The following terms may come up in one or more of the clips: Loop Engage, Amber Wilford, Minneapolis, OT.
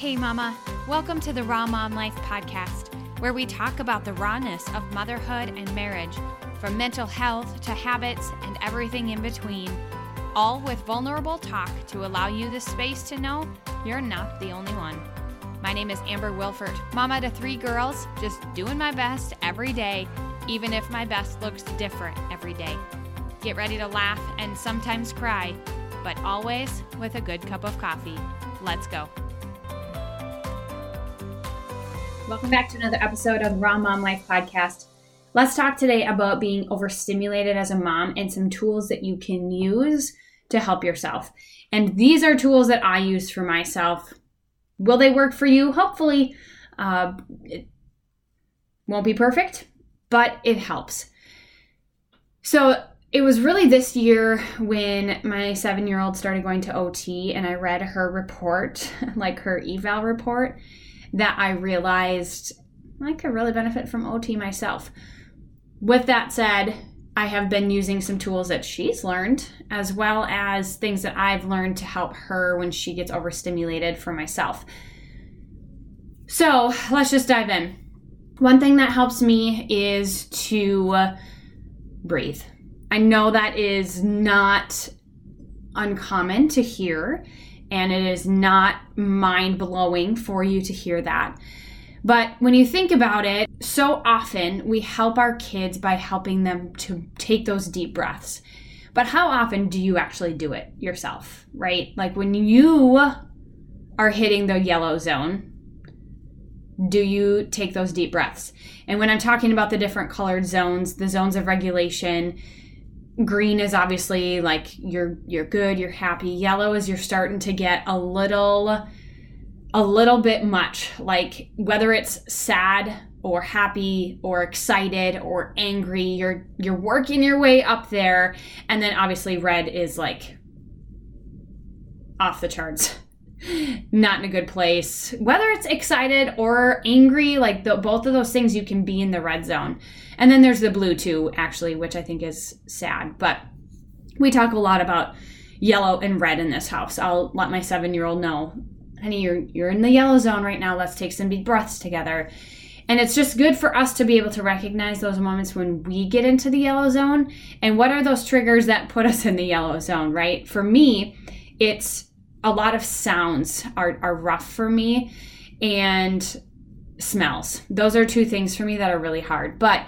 Hey Mama, welcome to the Raw Mom Life podcast, where we talk about the rawness of motherhood and marriage, from mental health to habits and everything in between, all with vulnerable talk to allow you the space to know you're not the only one. My name is Amber Wilford, mama to 3 girls, just doing my best every day, even if my best looks different every day. Get ready to laugh and sometimes cry, but always with a good cup of coffee. Let's go. Welcome back to another episode of the Raw Mom Life podcast. Let's talk today about being overstimulated as a mom and some tools that you can use to help yourself. And these are tools that I use for myself. Will they work for you? Hopefully. It won't be perfect, but it helps. So it was really this year when my 7-year-old started going to OT and I read her report, like her eval report, that I realized I could really benefit from OT myself. With that said, I have been using some tools that she's learned, as well as things that I've learned to help her when she gets overstimulated for myself. So let's just dive in. One thing that helps me is to breathe. I know that is not uncommon to hear, and it is not mind-blowing for you to hear that. But when you think about it, so often we help our kids by helping them to take those deep breaths. But how often do you actually do it yourself, right? Like when you are hitting the yellow zone, do you take those deep breaths? And when I'm talking about the different colored zones, the zones of regulation, green is obviously like you're good, you're happy. Yellow is you're starting to get a little bit much, like whether it's sad or happy or excited or angry, you're working your way up there. And then obviously red is like off the charts, not in a good place. Whether it's excited or angry, like both of those things, you can be in the red zone. And then there's the blue too, actually, which I think is sad. But we talk a lot about yellow and red in this house. I'll let my 7-year-old know, honey, you're in the yellow zone right now. Let's take some deep breaths together. And it's just good for us to be able to recognize those moments when we get into the yellow zone. And what are those triggers that put us in the yellow zone, right? For me, it's a lot of sounds are rough for me, and smells. Those are 2 things for me that are really hard. But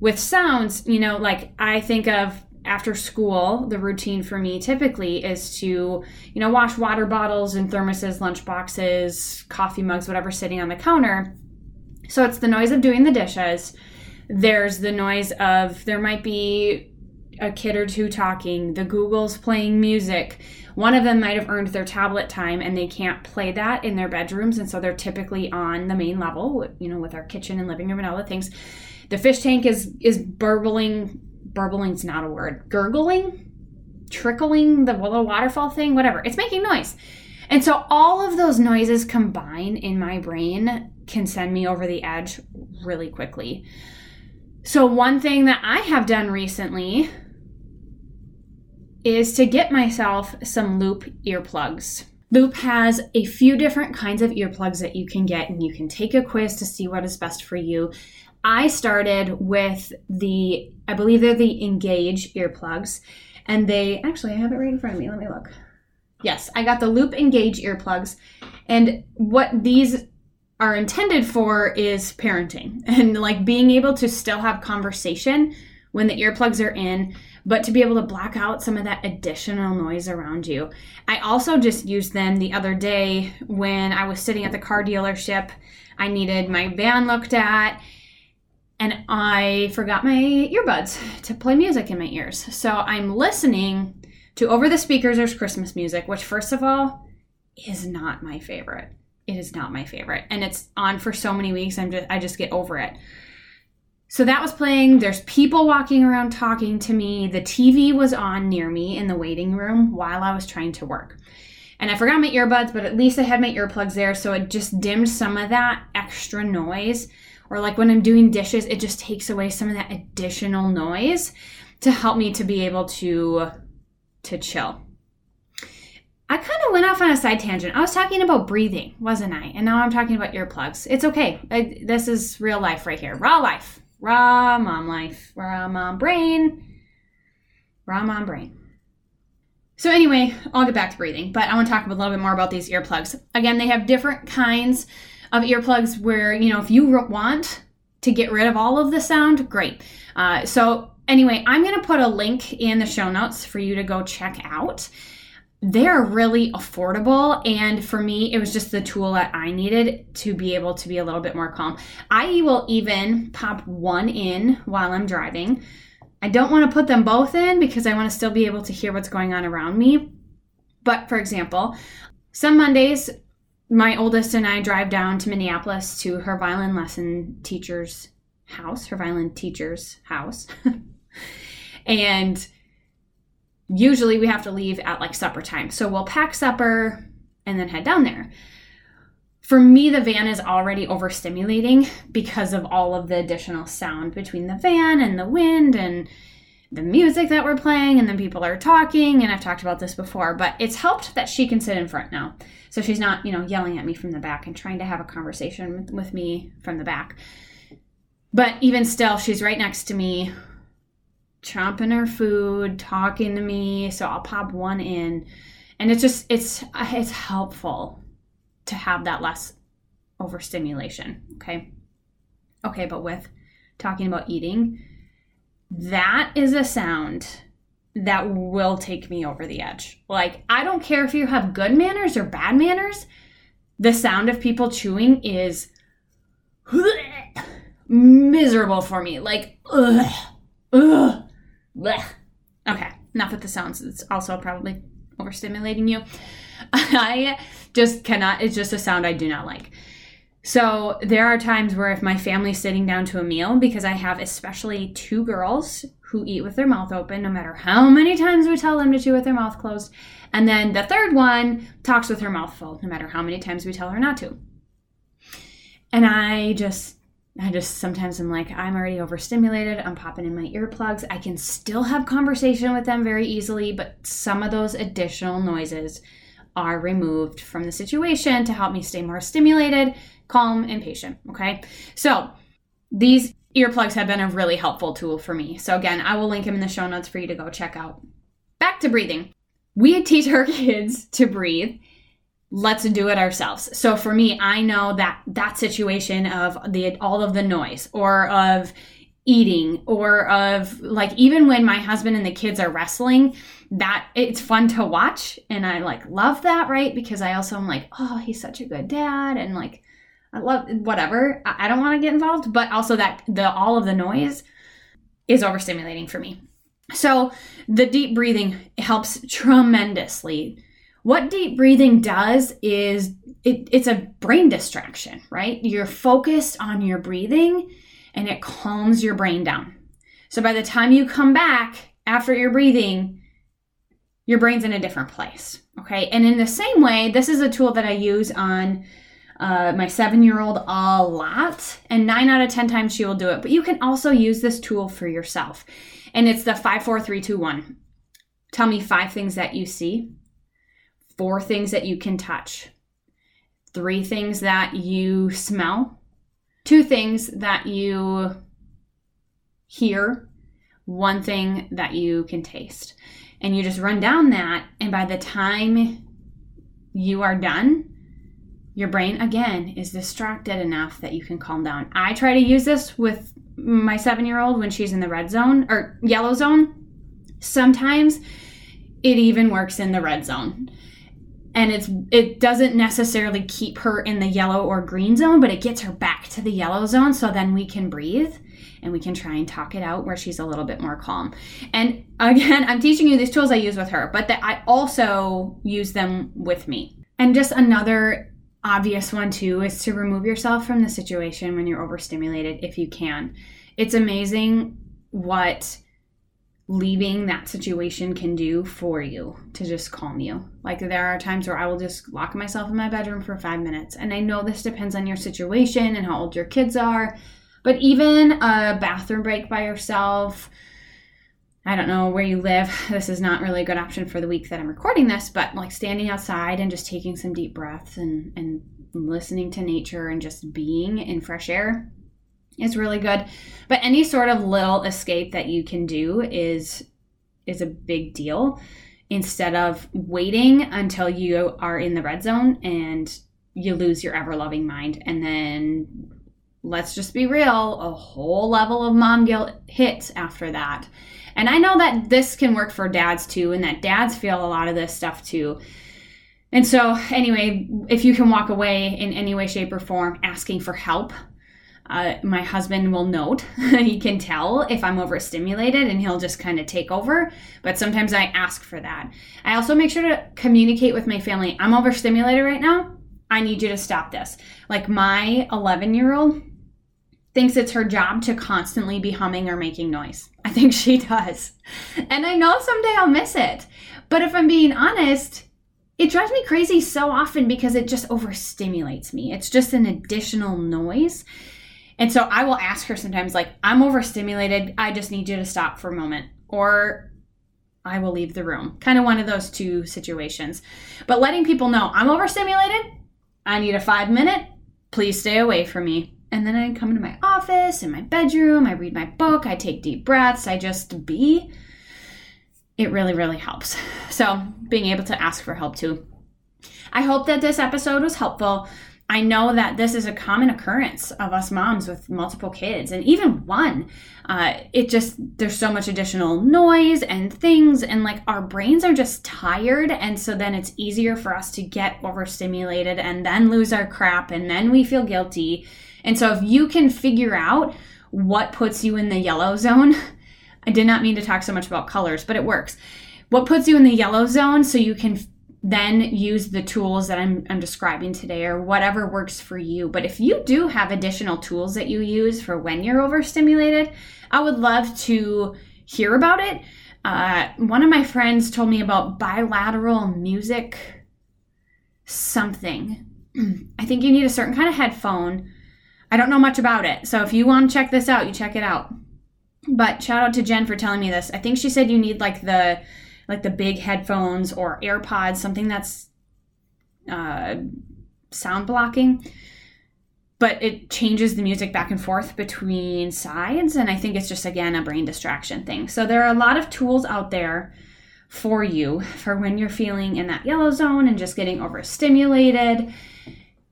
with sounds, you know, like I think of after school, the routine for me typically is to, you know, wash water bottles and thermoses, lunch boxes, coffee mugs, whatever's sitting on the counter. So it's the noise of doing the dishes. There's the noise of, there might be a kid or 2 talking, the Google's playing music. One of them might have earned their tablet time and they can't play that in their bedrooms, and so they're typically on the main level, you know, with our kitchen and living room and all the things. The fish tank is burbling's not a word, gurgling, trickling, the waterfall thing, whatever. It's making noise. And so all of those noises combined in my brain can send me over the edge really quickly. So one thing that I have done recently is to get myself some Loop earplugs. Loop has a few different kinds of earplugs that you can get, and you can take a quiz to see what is best for you. I started with I believe they're the Engage earplugs, and they, actually I have it right in front of me, let me look. Yes, I got the Loop Engage earplugs, and what these are intended for is parenting and like being able to still have conversation when the earplugs are in, but to be able to block out some of that additional noise around you. I also just used them the other day when I was sitting at the car dealership. I needed my van looked at, and I forgot my earbuds to play music in my ears. So I'm listening to, over the speakers, there's Christmas music, which first of all is not my favorite. It is not my favorite. And it's on for so many weeks, I just get over it. So that was playing. There's people walking around talking to me. The TV was on near me in the waiting room while I was trying to work. And I forgot my earbuds, but at least I had my earplugs there, so it just dimmed some of that extra noise. Or like when I'm doing dishes, it just takes away some of that additional noise to help me to be able to chill. I kind of went off on a side tangent. I was talking about breathing, wasn't I? And now I'm talking about earplugs. It's okay. This is real life right here. Raw life. Raw mom life. Raw mom brain. Raw mom brain. So anyway, I'll get back to breathing, but I want to talk a little bit more about these earplugs. Again, they have different kinds of earplugs where, you know, if you want to get rid of all of the sound, great. So anyway, I'm going to put a link in the show notes for you to go check out. They're really affordable, and for me, it was just the tool that I needed to be able to be a little bit more calm. I will even pop one in while I'm driving. I don't want to put them both in because I want to still be able to hear what's going on around me. But for example, some Mondays, my oldest and I drive down to Minneapolis to her violin lesson teacher's house, and usually we have to leave at like supper time. So we'll pack supper and then head down there. For me, the van is already overstimulating because of all of the additional sound between the van and the wind and the music that we're playing, and then people are talking, and I've talked about this before, but it's helped that she can sit in front now. So she's not, you know, yelling at me from the back and trying to have a conversation with me from the back. But even still, she's right next to me, chomping her food, talking to me, so I'll pop one in. And it's just, it's helpful to have that less overstimulation, okay? Okay, but with talking about eating, that is a sound that will take me over the edge. Like, I don't care if you have good manners or bad manners, the sound of people chewing is miserable for me. Like, okay, enough with the sounds. It's also probably overstimulating you. I just cannot, it's just a sound I do not like. So there are times where if my family's sitting down to a meal, because I have especially two girls who eat with their mouth open, no matter how many times we tell them to chew with their mouth closed. And then the third one talks with her mouth full, no matter how many times we tell her not to. And I just sometimes I'm like, I'm already overstimulated. I'm popping in my earplugs. I can still have conversation with them very easily, but some of those additional noises are removed from the situation to help me stay more stimulated, calm, and patient, okay? So these earplugs have been a really helpful tool for me. So again, I will link them in the show notes for you to go check out. Back to breathing. We teach our kids to breathe. Let's do it ourselves. So for me, I know that that situation of all of the noise, or of eating, or of like, even when my husband and the kids are wrestling, that it's fun to watch. And I like love that, right? Because I also am like, oh, he's such a good dad. And like, I love whatever. I don't want to get involved, but also that all of the noise is overstimulating for me. So the deep breathing helps tremendously. What deep breathing does is it's a brain distraction, right? You're focused on your breathing and it calms your brain down. So by the time you come back after your breathing, your brain's in a different place, okay? And in the same way, this is a tool that I use on my 7-year-old a lot, and 9 out of 10 times she will do it. But you can also use this tool for yourself. And it's the 5, 4, 3, 2, 1. Tell me 5 things that you see. 4 things that you can touch, 3 things that you smell, 2 things that you hear, 1 thing that you can taste. And you just run down that, and by the time you are done, your brain, again, is distracted enough that you can calm down. I try to use this with my 7-year-old when she's in the red zone or yellow zone. Sometimes it even works in the red zone. And it doesn't necessarily keep her in the yellow or green zone, but it gets her back to the yellow zone, so then we can breathe and we can try and talk it out where she's a little bit more calm. And again, I'm teaching you these tools I use with her, but that I also use them with me. And just another obvious one too is to remove yourself from the situation when you're overstimulated if you can. It's amazing what leaving that situation can do for you to just calm you. Like, there are times where I will just lock myself in my bedroom for 5 minutes. And I know this depends on your situation and how old your kids are, but even a bathroom break by yourself, I don't know where you live. This is not really a good option for the week that I'm recording this, but like standing outside and just taking some deep breaths and listening to nature and just being in fresh air is really good. But any sort of little escape that you can do is a big deal instead of waiting until you are in the red zone and you lose your ever-loving mind. And then let's just be real, a whole level of mom guilt hits after that. And I know that this can work for dads too, and that dads feel a lot of this stuff too. And so anyway, if you can walk away in any way, shape, or form asking for help, my husband will note. He can tell if I'm overstimulated and he'll just kind of take over. But sometimes I ask for that. I also make sure to communicate with my family. I'm overstimulated right now. I need you to stop this. Like my 11-year-old thinks it's her job to constantly be humming or making noise. I think she does. And I know someday I'll miss it. But if I'm being honest, it drives me crazy so often because it just overstimulates me. It's just an additional noise. And so I will ask her sometimes, like, I'm overstimulated. I just need you to stop for a moment. Or I will leave the room. Kind of one of those two situations. But letting people know I'm overstimulated. I need a 5-minute, please stay away from me. And then I come into my office, in my bedroom, I read my book, I take deep breaths, I just be. It really, really helps. So being able to ask for help too. I hope that this episode was helpful. I know that this is a common occurrence of us moms with multiple kids and even one. There's so much additional noise and things and like our brains are just tired. And so then it's easier for us to get overstimulated and then lose our crap and then we feel guilty. And so if you can figure out what puts you in the yellow zone, I did not mean to talk so much about colors, but it works. What puts you in the yellow zone so you can then use the tools that I'm describing today or whatever works for you. But if you do have additional tools that you use for when you're overstimulated, I would love to hear about it. One of my friends told me about bilateral music something. I think you need a certain kind of headphone. I don't know much about it. So if you want to check this out, you check it out. But shout out to Jen for telling me this. I think she said you need like the big headphones or AirPods, something that's sound blocking, but it changes the music back and forth between sides. And I think it's just, again, a brain distraction thing. So there are a lot of tools out there for you for when you're feeling in that yellow zone and just getting overstimulated,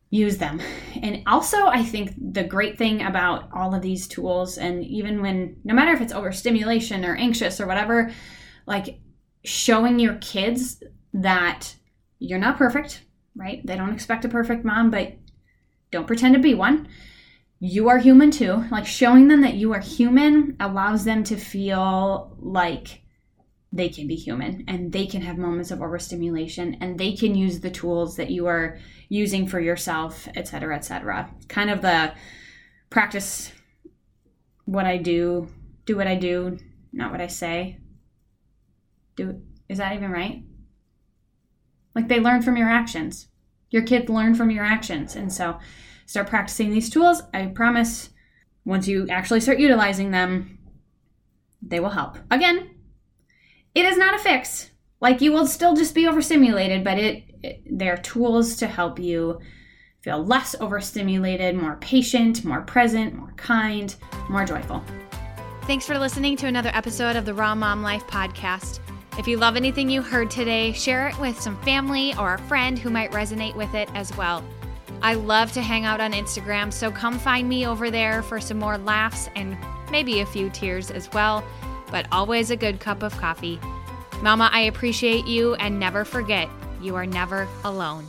use them. And also I think the great thing about all of these tools, and even when, no matter if it's overstimulation or anxious or whatever, like showing your kids that you're not perfect, right? They don't expect a perfect mom, but don't pretend to be one. You are human too. Like showing them that you are human allows them to feel like they can be human and they can have moments of overstimulation and they can use the tools that you are using for yourself, et cetera, et cetera. Kind of the practice what I do what I do, not what I say. Is that even right? Like they learn from your actions. Your kids learn from your actions. And so start practicing these tools. I promise once you actually start utilizing them, they will help. Again, it is not a fix. Like you will still just be overstimulated, but they are tools to help you feel less overstimulated, more patient, more present, more kind, more joyful. Thanks for listening to another episode of the Raw Mom Life podcast. If you love anything you heard today, share it with some family or a friend who might resonate with it as well. I love to hang out on Instagram, so come find me over there for some more laughs and maybe a few tears as well, but always a good cup of coffee. Mama, I appreciate you, and never forget, you are never alone.